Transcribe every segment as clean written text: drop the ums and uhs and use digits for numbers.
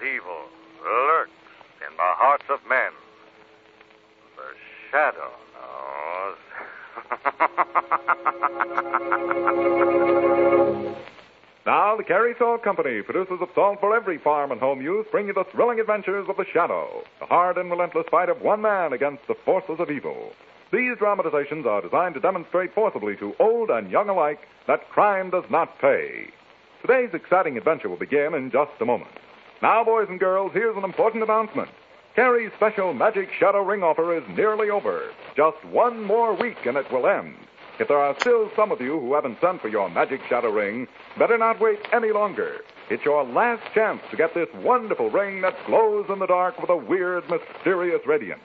not evil, lurks in the hearts of men. The Shadow knows. Now, the Carey's Salt Company, producers of salt for every farm and home use, bring you the thrilling adventures of The Shadow, the hard and relentless fight of one man against the forces of evil. These dramatizations are designed to demonstrate forcibly to old and young alike that crime does not pay. Today's exciting adventure will begin in just a moment. Now, boys and girls, here's an important announcement. Carey's special Magic Shadow Ring offer is nearly over. Just one more week and it will end. If there are still some of you who haven't sent for your Magic Shadow Ring, better not wait any longer. It's your last chance to get this wonderful ring that glows in the dark with a weird, mysterious radiance.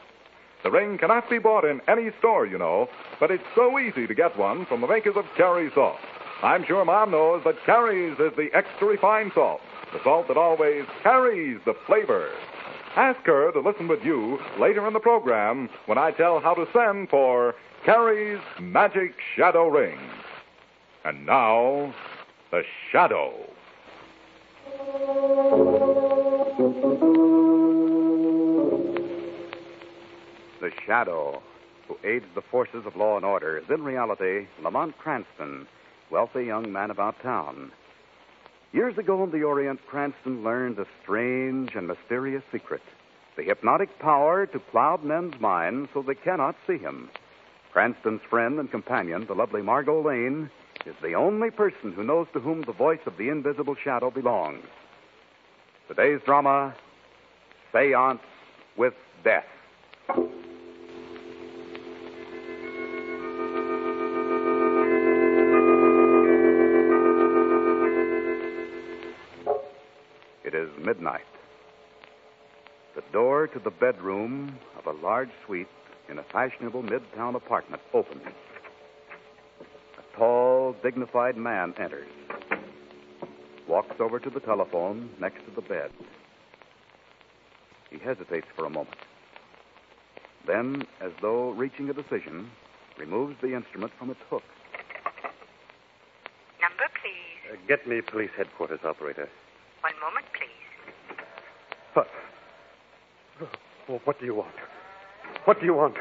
The ring cannot be bought in any store, you know, but it's so easy to get one from the makers of Carey's Salt. I'm sure Mom knows that Carey's is the extra refined salt, the salt that always carries the flavor. Ask her to listen with you later in the program when I tell how to send for Carey's Magic Shadow Ring. And now, The Shadow. The Shadow, who aids the forces of law and order, is in reality Lamont Cranston, wealthy young man about town. Years ago in the Orient, Cranston learned a strange and mysterious secret, the hypnotic power to cloud men's minds so they cannot see him. Cranston's friend and companion, the lovely Margot Lane, is the only person who knows to whom the voice of the invisible shadow belongs. Today's drama, Seance with Death. It is midnight. The door to the bedroom of a large suite in a fashionable midtown apartment opens. A tall, dignified man enters, walks over to the telephone next to the bed. He hesitates for a moment. Then, as though reaching a decision, removes the instrument from its hook. Number, please. Get me police headquarters, operator. One moment, please. What do you want? What do you want?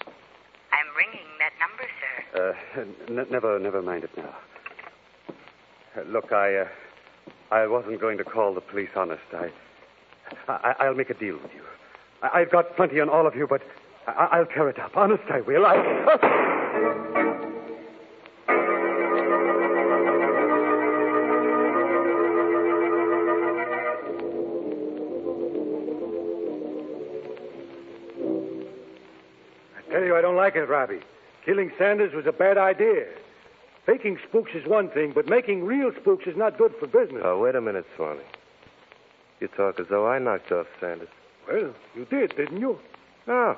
I'm ringing that number, sir. Never mind it now. Look, I wasn't going to call the police, honest. I'll make a deal with you. I've got plenty on all of you, but I'll tear it up. Honest, I will. I tell you, I don't like it, Robbie. Killing Sanders was a bad idea. Faking spooks is one thing, but making real spooks is not good for business. Oh, wait a minute, Swami. You talk as though I knocked off Sanders. Well, you did, didn't you? No.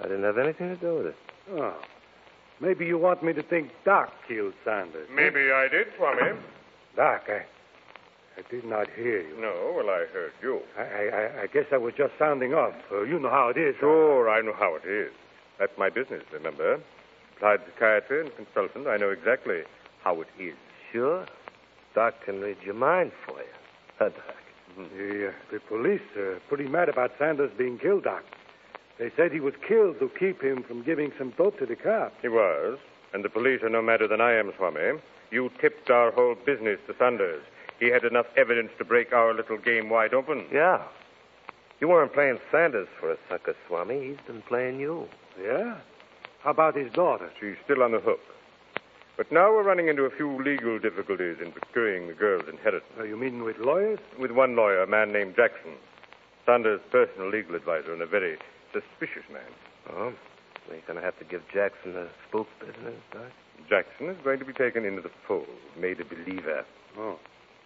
I didn't have anything to do with it. Oh. Maybe you want me to think Doc killed Sanders. Maybe I did, Swami. Doc, I did not hear you. No, well, I heard you. I guess I was just sounding off. You know how it is. Sure, I know how it is. That's my business, remember? Applied psychiatry and consultant, I know exactly how it is. Sure. Doc can read your mind for you. Doc. The police are pretty mad about Sanders being killed, Doc. They said he was killed to keep him from giving some dope to the cops. He was. And the police are no madder than I am, Swami. You tipped our whole business to Sanders. He had enough evidence to break our little game wide open. Yeah. You weren't playing Sanders for a sucker, Swami. He's been playing you. Yeah? How about his daughter? She's still on the hook. But now we're running into a few legal difficulties in procuring the girl's inheritance. Oh, you mean with lawyers? With one lawyer, a man named Jackson. Sanders' personal legal advisor and a very suspicious man. Oh, we're going to have to give Jackson a spook business, Doc? Jackson is going to be taken into the fold, made a believer. Oh.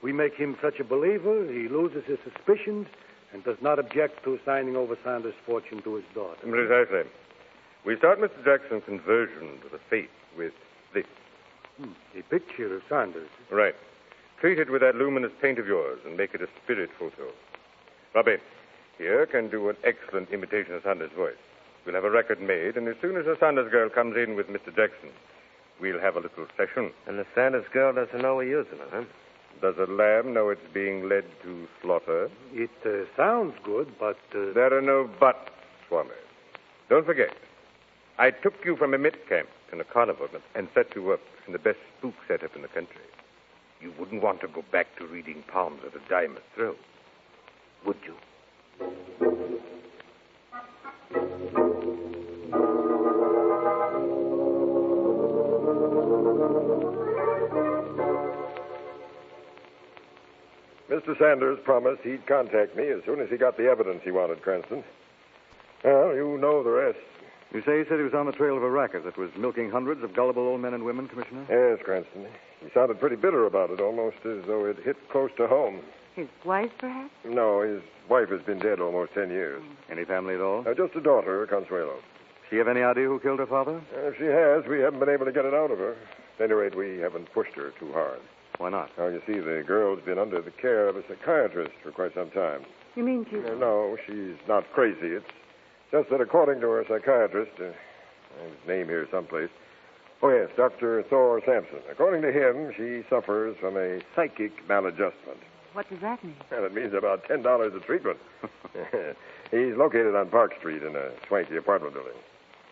We make him such a believer, he loses his suspicions and does not object to signing over Sanders' fortune to his daughter. Precisely. We start Mr. Jackson's conversion to the faith with this. A picture of Sanders. Right. Treat it with that luminous paint of yours and make it a spirit photo. Robbie, here can do an excellent imitation of Sanders' voice. We'll have a record made, and as soon as the Sanders girl comes in with Mr. Jackson, we'll have a little session. And the Sanders girl doesn't know we're using it, huh? Does a lamb know it's being led to slaughter? It sounds good, but... There are no buts, Swami. Don't forget, I took you from a mitt camp in a carnival and set you up in the best spook setup in the country. You wouldn't want to go back to reading palms at a dime a throw, would you? Mr. Sanders promised he'd contact me as soon as he got the evidence he wanted, Cranston. Well, you know the rest. You say he said he was on the trail of a racket that was milking hundreds of gullible old men and women, Commissioner? Yes, Cranston. He sounded pretty bitter about it, almost as though it hit close to home. His wife, perhaps? No, his wife has been dead almost 10 years. Any family at all? Just a daughter, Consuelo. She have any idea who killed her father? If she has, we haven't been able to get it out of her. At any rate, we haven't pushed her too hard. Why not? Oh, you see, the girl's been under the care of a psychiatrist for quite some time. You mean she... No, she's not crazy. It's just that according to her psychiatrist, his name here someplace, oh, yes, Dr. Thor Sampson. According to him, she suffers from a psychic maladjustment. What does that mean? Well, it means about $10 a treatment. He's located on Park Street in a swanky apartment building.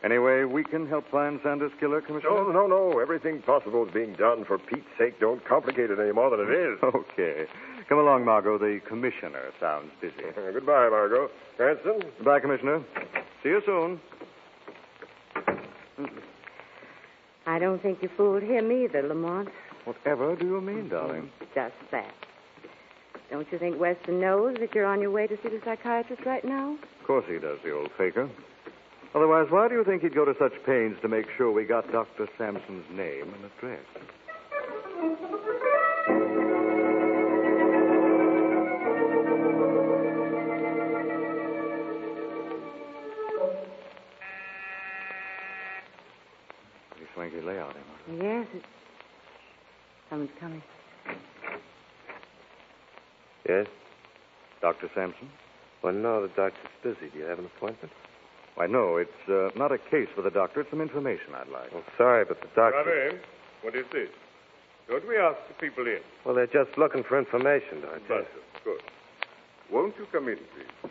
Any way we can help find Sanders' killer, Commissioner? No. Everything possible is being done. For Pete's sake, don't complicate it any more than it is. Okay. Come along, Margot. The commissioner sounds busy. Goodbye, Margot. Cranston? Goodbye, Commissioner. See you soon. I don't think you fooled him either, Lamont. Whatever do you mean, darling? Just that. Don't you think Weston knows that you're on your way to see the psychiatrist right now? Of course he does, the old faker. Otherwise, why do you think he'd go to such pains to make sure we got Dr. Sampson's name and address? Pretty swanky layout, Emma. Yes, it's... Someone's coming. Yes? Dr. Sampson? Well, no, the doctor's busy. Do you have an appointment? Why, no, it's not a case for the doctor. It's some information I'd like. Well, sorry, but the doctor... Robbie, what is this? Don't we ask the people in? Well, they're just looking for information, doctor. Good. Won't you come in, please?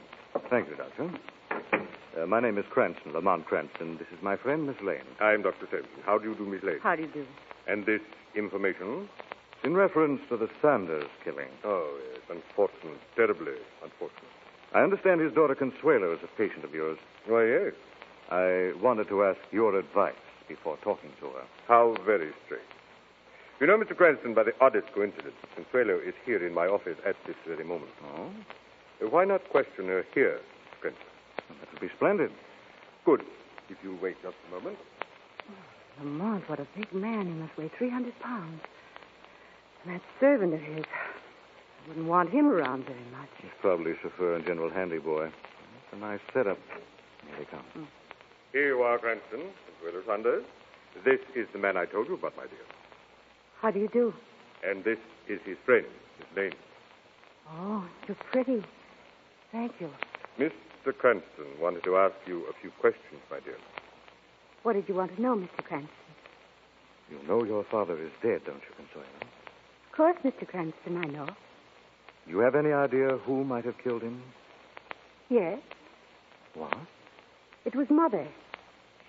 Thank you, doctor. My name is Cranston, Lamont Cranston. This is my friend, Miss Lane. I'm Dr. Sampson. How do you do, Miss Lane? How do you do? And this information? It's in reference to the Sanders killing. Oh, yes. Unfortunate. Terribly unfortunate. I understand his daughter Consuelo is a patient of yours. Why, yes. I wanted to ask your advice before talking to her. How very strange. You know, Mr. Cranston, by the oddest coincidence, Consuelo is here in my office at this very moment. Oh? Why not question her here, Mr. Cranston? Well, that would be splendid. Good. If you wait just a moment. Oh, Lamont, what a big man. He must weigh 300 pounds. And that servant of his... Wouldn't want him around very much. He's probably chauffeur and general handy boy. That's a nice setup. Here he comes. Mm. Here you are, Cranston, Consuelo Sanders. This is the man I told you about, my dear. How do you do? And this is his friend, Miss Lane. Oh, you're pretty. Thank you. Mr. Cranston wanted to ask you a few questions, my dear. What did you want to know, Mr. Cranston? You know your father is dead, don't you, Consuelo? Of course, Mr. Cranston, I know. You have any idea who might have killed him? Yes. What? It was Mother.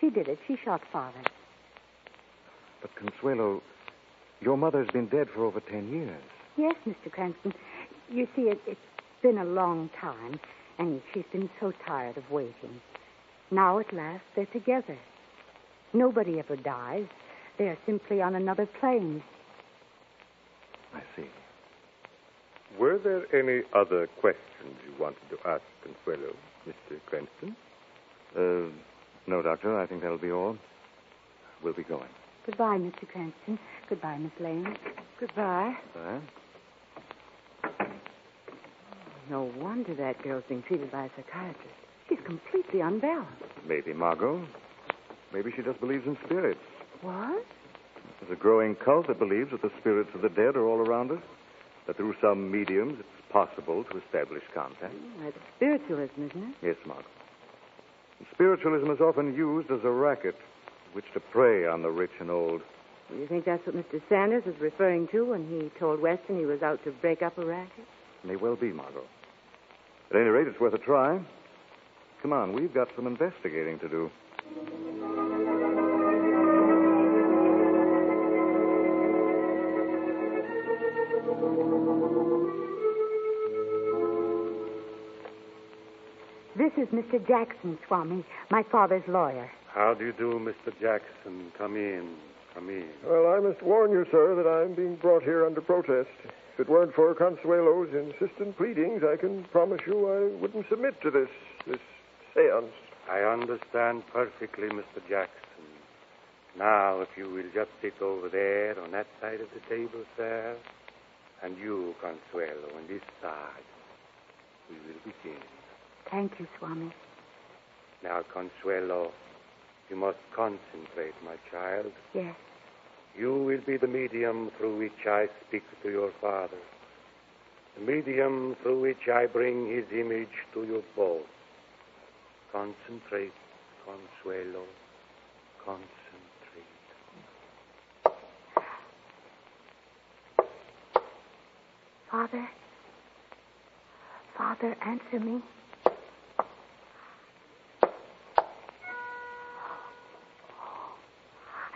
She did it. She shot Father. But, Consuelo, your mother's been dead for over 10 years. Yes, Mr. Cranston. You see, it's been a long time, and she's been so tired of waiting. Now, at last, they're together. Nobody ever dies. They're simply on another plane. I see. Were there any other questions you wanted to ask Consuelo, Mr. Cranston? No, Doctor. I think that'll be all. We'll be going. Goodbye, Mr. Cranston. Goodbye, Miss Lane. Goodbye. Goodbye. No wonder that girl's being treated by a psychiatrist. She's completely unbalanced. Maybe, Margot. Maybe she just believes in spirits. What? There's a growing cult that believes that the spirits of the dead are all around us. That through some mediums, it's possible to establish contact. That's spiritualism, isn't it? Yes, Margot. Spiritualism is often used as a racket which to prey on the rich and old. Do you think that's what Mr. Sanders was referring to when he told Weston he was out to break up a racket? May well be, Margot. At any rate, it's worth a try. Come on, we've got some investigating to do. This is Mr. Jackson, Swami, my father's lawyer. How do you do, Mr. Jackson? Come in. Come in. Well, I must warn you, sir, that I'm being brought here under protest. If it weren't for Consuelo's insistent pleadings, I can promise you I wouldn't submit to this seance. I understand perfectly, Mr. Jackson. Now, if you will just sit over there on that side of the table, sir, and you, Consuelo, on this side, we will begin. Thank you, Swami. Now, Consuelo, you must concentrate, my child. Yes. You will be the medium through which I speak to your father, the medium through which I bring his image to you both. Concentrate, Consuelo. Concentrate. Father? Father, answer me.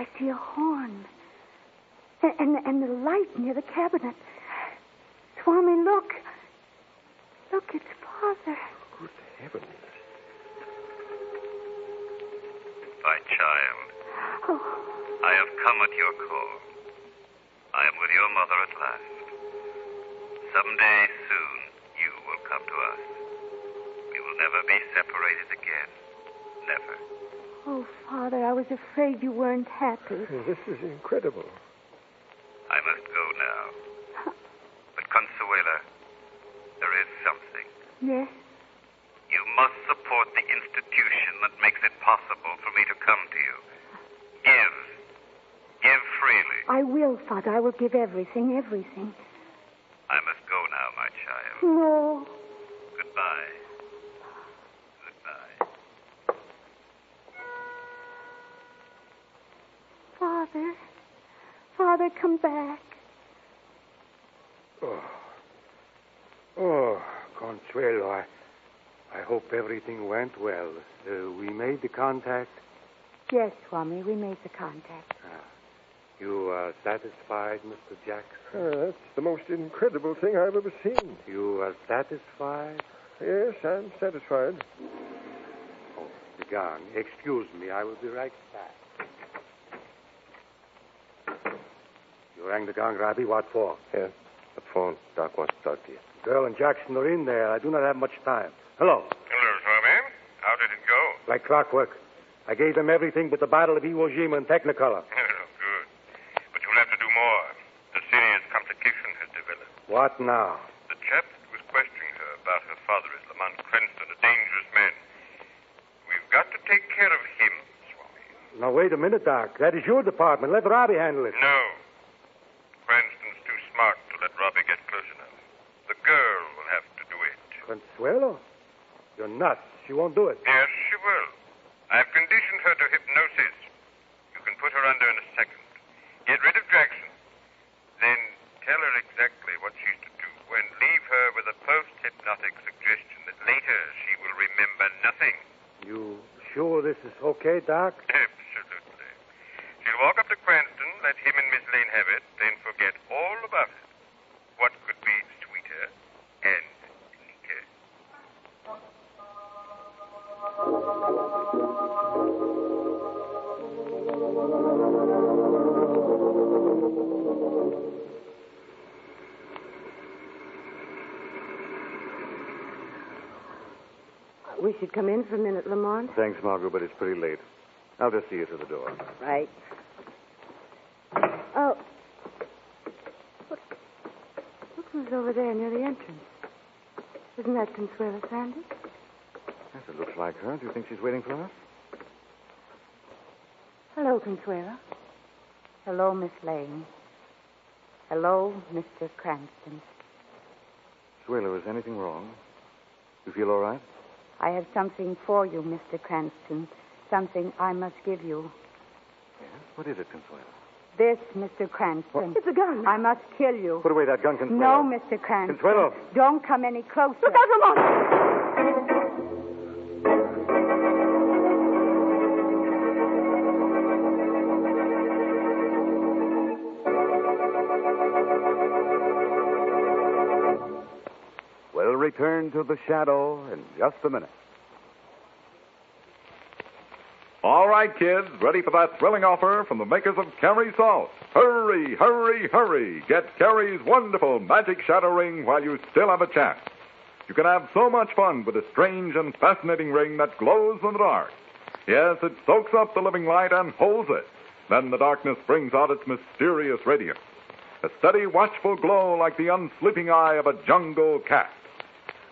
I see a horn. And the light near the cabinet. Swami, look. Look, it's Father. Good heavens. My child. Oh. I have come at your call. I am with your mother at last. Someday soon, you will come to us. We will never be separated again. Never. Oh, Father, I was afraid you weren't happy. This is incredible. I must go now. But, Consuela, there is something. Yes? You must support the institution that makes it possible for me to come to you. Give. Give freely. I will, Father. I will give everything, everything. I must go now, my child. No. Goodbye. Goodbye. Father. Father, come back. Oh, Consuelo, I hope everything went well. We made the contact? Yes, Swami, we made the contact. You are satisfied, Mr. Jackson? That's the most incredible thing I've ever seen. You are satisfied? Yes, I'm satisfied. Oh, the gong. Excuse me, I will be right back. You rang the gong, Robbie. What for? Yes. The phone. Doc wants to talk to you. The girl and Jackson are in there. I do not have much time. Hello. Hello, Swami. How did it go? Like clockwork. I gave them everything but the Battle of Iwo Jima and Technicolor. Good. But you'll have to do more. The serious complication has developed. What now? The chap that was questioning her about her father is Lamont Cranston, a dangerous man. We've got to take care of him, Swami. Now, wait a minute, Doc. That is your department. Let Robbie handle it. No. Cranston's too smart to let Robbie get close enough. The girl will have to do it. Consuelo? You're nuts. She won't do it. Yes, she will. I've conditioned her to hypnosis. You can put her under in a second. Get rid of Jackson. Then tell her exactly what she's to do and leave her with a post-hypnotic suggestion that later she will remember nothing. You sure this is okay, Doc? Absolutely. She'll walk up to Cranston, let him and Miss Lane have it, then forget all about it. What could be sweeter and neater? We should come in for a minute, Lamont. Thanks, Margot, but it's pretty late. I'll just see you to the door. Right. Oh. Look who's over there near the entrance. Isn't that Consuelo Sanders? Yes, it looks like her. Do you think she's waiting for us? Hello, Consuelo. Hello, Miss Lane. Hello, Mr. Cranston. Consuelo, is anything wrong? You feel all right? I have something for you, Mr. Cranston. Something I must give you. Yes? What is it, Consuelo? This, Mr. Cranston. What? It's a gun. I must kill you. Put away that gun, Consuelo. No, Mr. Cranston. Consuelo. Don't come any closer. Look out, Lamont. We'll return to The Shadow in just a minute. All right, kids, ready for that thrilling offer from the makers of Carey's Salt. Hurry, hurry, hurry. Get Carey's wonderful magic shadow ring while you still have a chance. You can have so much fun with a strange and fascinating ring that glows in the dark. Yes, it soaks up the living light and holds it. Then the darkness brings out its mysterious radiance. A steady, watchful glow like the unsleeping eye of a jungle cat.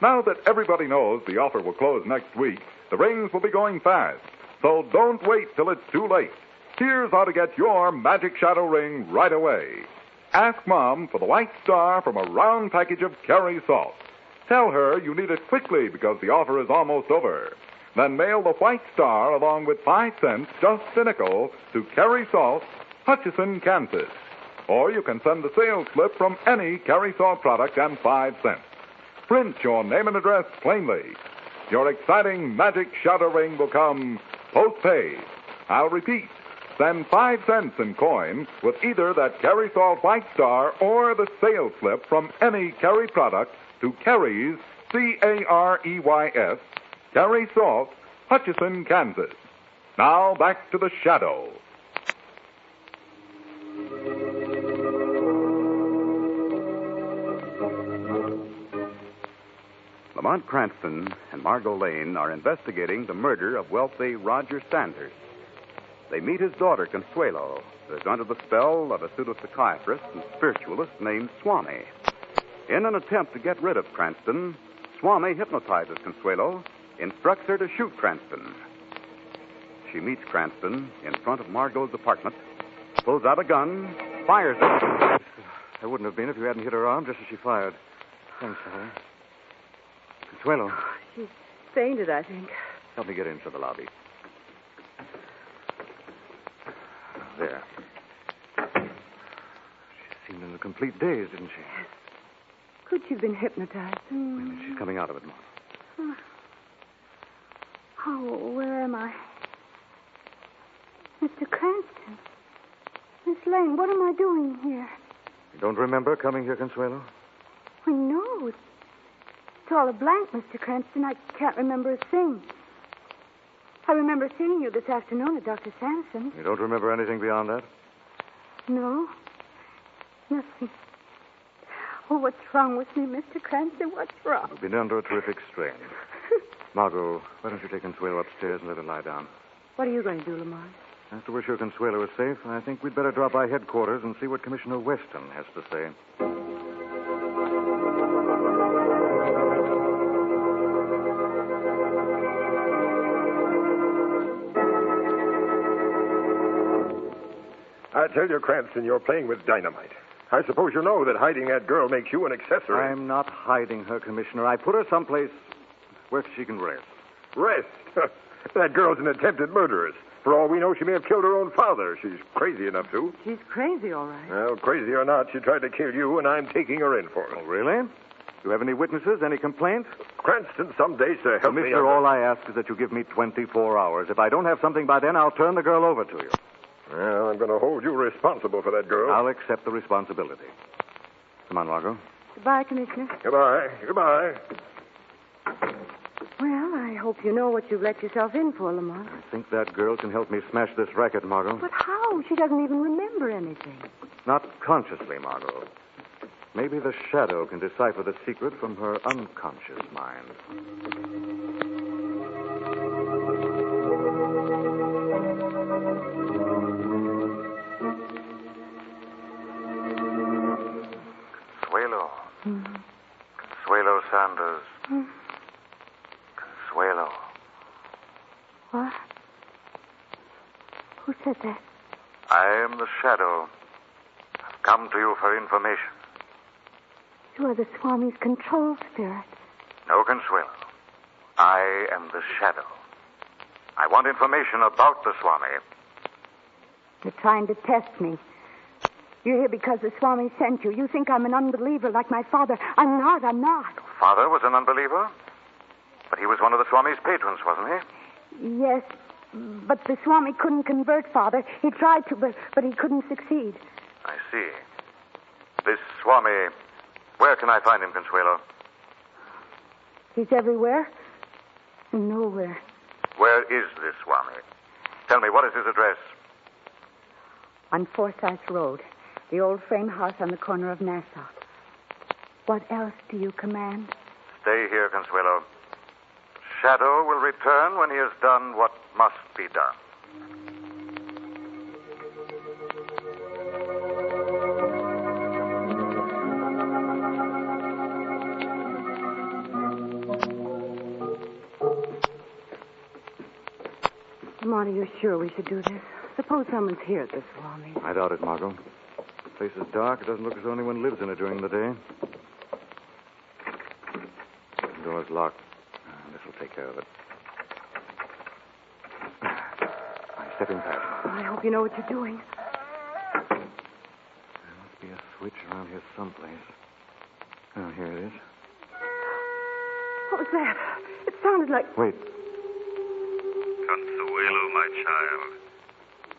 Now that everybody knows the offer will close next week, the rings will be going fast. So don't wait till it's too late. Here's how to get your magic shadow ring right away. Ask Mom for the white star from a round package of Carey's Salt. Tell her you need it quickly because the offer is almost over. Then mail the white star along with 5 cents, just a nickel, to Carey's Salt, Hutchinson, Kansas. Or you can send the sales slip from any Carey's Salt product and 5 cents. Print your name and address plainly. Your exciting magic shadow ring will come postpaid. I'll repeat. Send 5 cents in coin with either that Carey's Salt White Star or the sales slip from any Carey product to Carey's, Careys, Carey's Salt, Hutchinson, Kansas. Now back to The Shadow. Lamont Cranston and Margot Lane are investigating the murder of wealthy Roger Sanders. They meet his daughter, Consuelo, who is under the spell of a pseudo-psychiatrist and spiritualist named Swami. In an attempt to get rid of Cranston, Swami hypnotizes Consuelo, instructs her to shoot Cranston. She meets Cranston in front of Margot's apartment, pulls out a gun, fires it. I wouldn't have been if you hadn't hit her arm just as she fired. I'm sorry. Consuelo. She fainted, I think. Help me get into the lobby. There. She seemed in a complete daze, didn't she? Yes. Could she have been hypnotized? Wait a minute, she's coming out of it, Mom. Oh, where am I? Mr. Cranston. Miss Lane, what am I doing here? You don't remember coming here, Consuelo? Well, no, it's all a blank, Mr. Cranston. I can't remember a thing. I remember seeing you this afternoon at Dr. Sampson's. You don't remember anything beyond that? No. Nothing. Oh, what's wrong with me, Mr. Cranston? What's wrong? You've been under a terrific strain. Margot, why don't you take Consuelo upstairs and let her lie down? What are you going to do, Lamont? After we're sure Consuelo is safe, I think we'd better drop by headquarters and see what Commissioner Weston has to say. I tell you, Cranston, you're playing with dynamite. I suppose you know that hiding that girl makes you an accessory. I'm not hiding her, Commissioner. I put her someplace where she can rest. Rest? That girl's an attempted murderess. For all we know, she may have killed her own father. She's crazy enough to. She's crazy, all right. Well, crazy or not, she tried to kill you, and I'm taking her in for it. Oh, really? Do you have any witnesses, any complaints? Cranston, some day, sir, help me. Commissioner, all I ask is that you give me 24 hours. If I don't have something by then, I'll turn the girl over to you. Well, I'm going to hold you responsible for that girl. I'll accept the responsibility. Come on, Margot. Goodbye, Commissioner. Goodbye. Goodbye. Well, I hope you know what you've let yourself in for, Lamont. I think that girl can help me smash this racket, Margot. But how? She doesn't even remember anything. Not consciously, Margot. Maybe the shadow can decipher the secret from her unconscious mind. Consuelo Sanders. Consuelo. What? Who said that? I am the Shadow. I've come to you for information. You are the Swami's control spirit. No, Consuelo. I am the Shadow. I want information about the Swami. You're trying to test me. You're here because the Swami sent you. You think I'm an unbeliever like my father. I'm not, I'm not. Your father was an unbeliever? But he was one of the Swami's patrons, wasn't he? Yes, but the Swami couldn't convert, Father. He tried to, but he couldn't succeed. I see. This Swami, where can I find him, Consuelo? He's everywhere and nowhere. Where is this Swami? Tell me, what is his address? On Forsyth Road, the old frame house on the corner of Nassau. What else do you command? Stay here, Consuelo. Shadow will return when he has done what must be done. Marty, you're sure we should do this? Suppose someone's here at this Swami. I doubt it, Margot. The place is dark. It doesn't look as though anyone lives in it during the day. The door's locked. This will take care of it. I'm stepping past. I hope you know what you're doing. There must be a switch around here someplace. Oh, here it is. What was that? It sounded like... Wait. Consuelo, my child.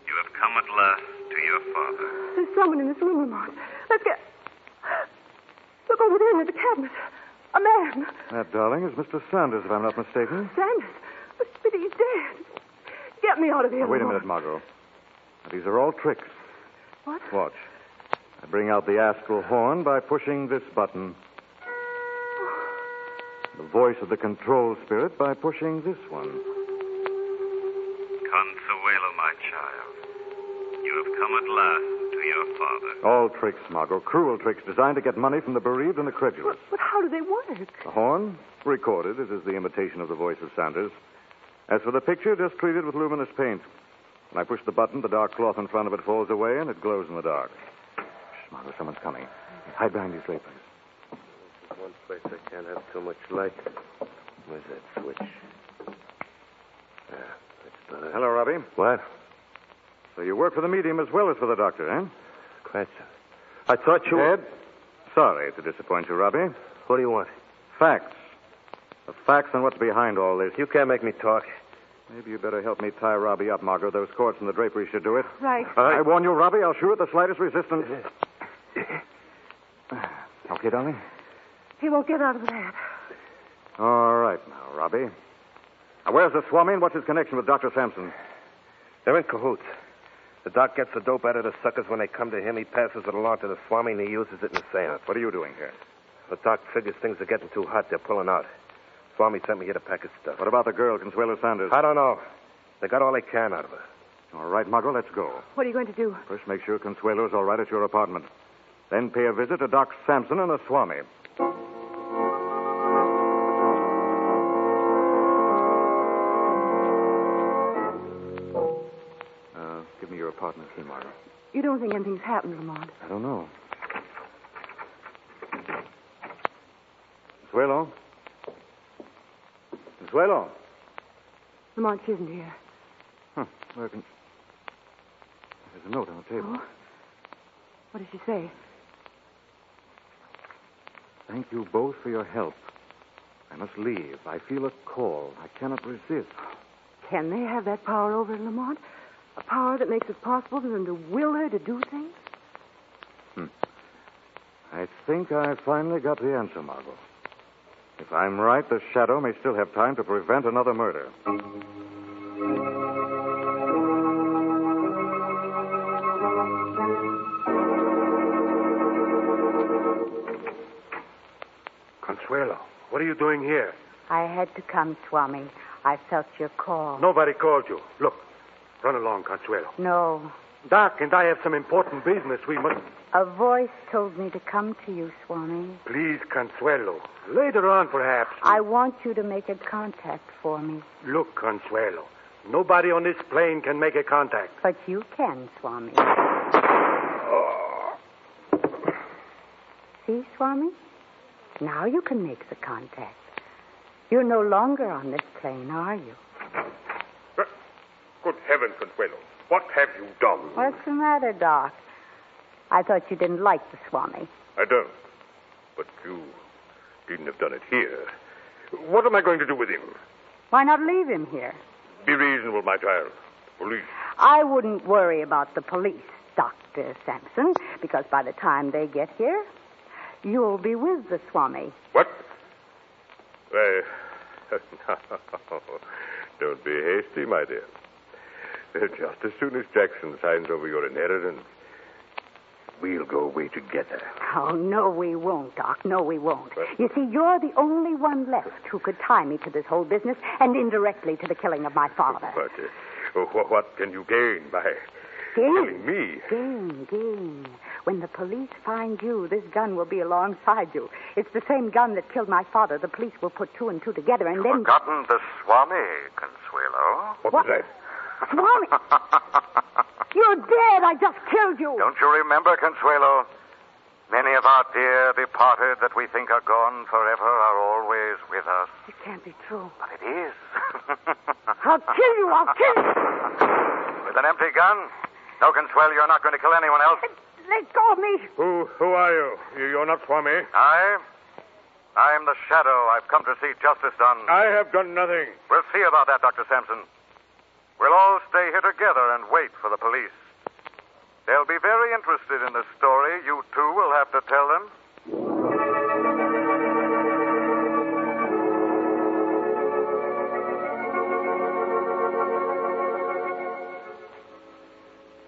You have come at last to your father. There's someone in this room, Lamont. Let's get... Look over there at the cabinet. A man. That, darling, is Mr. Sanders, if I'm not mistaken. Sanders? But he's dead. Get me out of here. Now, wait a minute, Margot. These are all tricks. What? Watch. I bring out the astral horn by pushing this button. Oh. The voice of the control spirit by pushing this one. Consuelo, my child. You have come at last to your father. All tricks, Margot. Cruel tricks designed to get money from the bereaved and the credulous. But how do they work? The horn, recorded. It is the imitation of the voice of Sanders. As for the picture, just treated with luminous paint. When I push the button, the dark cloth in front of it falls away, and it glows in the dark. Shh, Margot, someone's coming. Hide behind these papers. One place I can't have too much light. Where's that switch? There. Hello, Robbie. What? So you work for the medium as well as for the doctor, eh? Cranston. I thought you... Ed, sorry to disappoint you, Robbie. What do you want? Facts. The facts on what's behind all this. You can't make me talk. Maybe you better help me tie Robbie up, Margot. Those cords and the drapery should do it. Right. I warn you, Robbie, I'll shoot at the slightest resistance. Okay, darling? He won't get out of that. All right now, Robbie. Now, where's the Swami and what's his connection with Dr. Sampson? They're in cahoots. The doc gets the dope out of the suckers when they come to him. He passes it along to the Swami and he uses it in a seance. What are you doing here? The doc figures things are getting too hot. They're pulling out. Swami sent me here to pack his stuff. What about the girl, Consuelo Sanders? I don't know. They got all they can out of her. All right, Margot, let's go. What are you going to do? First, make sure Consuelo's all right at your apartment. Then pay a visit to Doc Sampson and the Swami. Apartment key, Margot. You don't think anything's happened, Lamont? I don't know. Consuelo? Consuelo? Lamont, she isn't here. Huh. Where can... There's a note on the table. Oh? What did she say? Thank you both for your help. I must leave. I feel a call. I cannot resist. Can they have that power over Lamont? A power that makes it possible for them to will her to do things? I think I finally got the answer, Margot. If I'm right, the Shadow may still have time to prevent another murder. Consuelo, what are you doing here? I had to come, Swami. I felt your call. Nobody called you. Look. Run along, Consuelo. No. Doc and I have some important business we must... A voice told me to come to you, Swami. Please, Consuelo. Later on, perhaps. I want you to make a contact for me. Look, Consuelo. Nobody on this plane can make a contact. But you can, Swami. Oh. See, Swami? Now you can make the contact. You're no longer on this plane, are you? Good heaven, Consuelo. What have you done? What's the matter, Doc? I thought you didn't like the Swami. I don't. But you needn't have done it here. What am I going to do with him? Why not leave him here? Be reasonable, my child. Police. I wouldn't worry about the police, Dr. Sampson, because by the time they get here, you'll be with the Swami. What? Don't be hasty, my dear. Just as soon as Jackson signs over your inheritance, we'll go away together. Oh, no, we won't, Doc. No, we won't. But... You see, you're the only one left who could tie me to this whole business and indirectly to the killing of my father. But what can you gain by killing me? Gain. When the police find you, this gun will be alongside you. It's the same gun that killed my father. The police will put two and two together and then... Forgotten the Swami, Consuelo. What was that? Swami? You're dead. I just killed you. Don't you remember, Consuelo? Many of our dear departed that we think are gone forever are always with us. It can't be true. But it is. I'll kill you. With an empty gun? No, Consuelo, you're not going to kill anyone else. Let go of me. Who are you? You're not Swami. I am the Shadow. I've come to see justice done. I have done nothing. We'll see about that, Dr. Sampson. We'll all stay here together and wait for the police. They'll be very interested in the story. You two will have to tell them.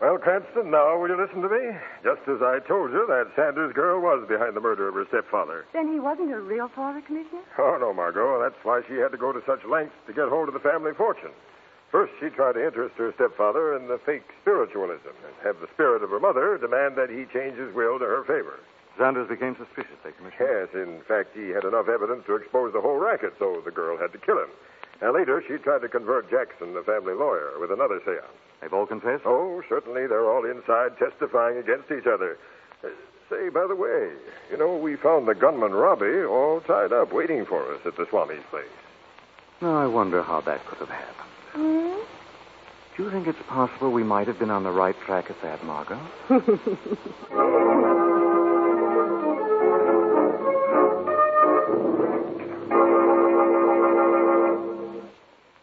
Well, Cranston, now will you listen to me? Just as I told you, that Sanders girl was behind the murder of her stepfather. Then he wasn't her real father, Commissioner? Oh, no, Margot. That's why she had to go to such lengths to get hold of the family fortune. First, she tried to interest her stepfather in the fake spiritualism and have the spirit of her mother demand that he change his will to her favor. Sanders became suspicious, eh, Commissioner? Yes, in fact, he had enough evidence to expose the whole racket, so the girl had to kill him. And later, she tried to convert Jackson, the family lawyer, with another seance. They've all confessed? Oh, certainly. They're all inside testifying against each other. Say, by the way, you know, we found the gunman, Robbie, all tied up waiting for us at the Swami's place. Now, I wonder how that could have happened. Hmm? Do you think it's possible we might have been on the right track at that, Margot?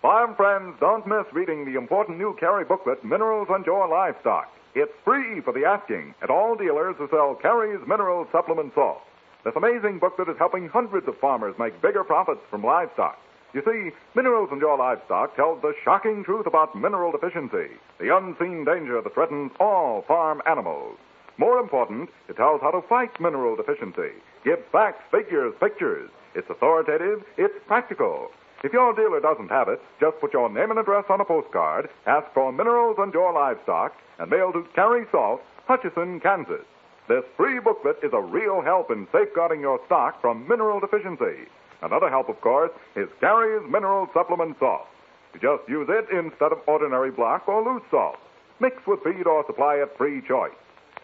Farm friends, don't miss reading the important new Carey booklet, Minerals on Your Livestock. It's free for the asking at all dealers who sell Carey's Mineral Supplement Salt. This amazing booklet is helping hundreds of farmers make bigger profits from livestock. You see, Minerals and Your Livestock tells the shocking truth about mineral deficiency, the unseen danger that threatens all farm animals. More important, it tells how to fight mineral deficiency, gives facts, figures, pictures. It's authoritative, it's practical. If your dealer doesn't have it, just put your name and address on a postcard, ask for Minerals and Your Livestock, and mail to Carey's Salt, Hutchinson, Kansas. This free booklet is a real help in safeguarding your stock from mineral deficiency. Another help, of course, is Carey's Mineral Supplement Salt. You just use it instead of ordinary block or loose salt. Mix with feed or supply at free choice.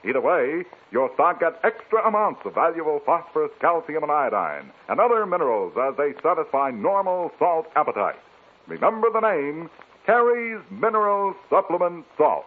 Either way, your stock gets extra amounts of valuable phosphorus, calcium, and iodine, and other minerals as they satisfy normal salt appetite. Remember the name, Carey's Mineral Supplement Salt.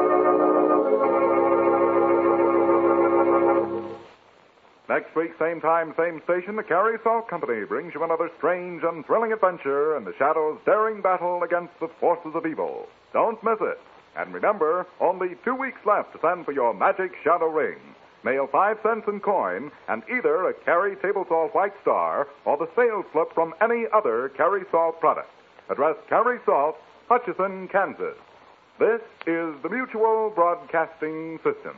Next week, same time, same station, the Carey's Salt Company brings you another strange and thrilling adventure in the Shadow's daring battle against the forces of evil. Don't miss it. And remember, only 2 weeks left to send for your magic shadow ring. Mail 5 cents in coin and either a Carey Table Salt White Star or the sales slip from any other Carey Salt product. Address Carey Salt, Hutchinson, Kansas. This is the Mutual Broadcasting System.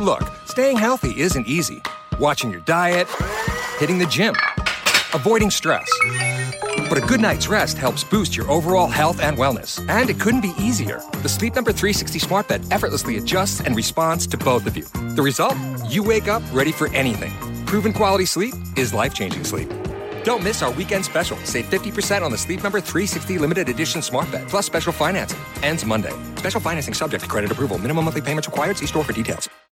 Look, staying healthy isn't easy. Watching your diet, hitting the gym, avoiding stress. But a good night's rest helps boost your overall health and wellness. And it couldn't be easier. The Sleep Number 360 smart bed effortlessly adjusts and responds to both of you. The result? You wake up ready for anything. Proven quality sleep is life-changing sleep. Don't miss our weekend special. Save 50% on the Sleep Number 360 limited edition smart bed, plus special financing. Ends Monday. Special financing subject to credit approval. Minimum monthly payments required. See store for details.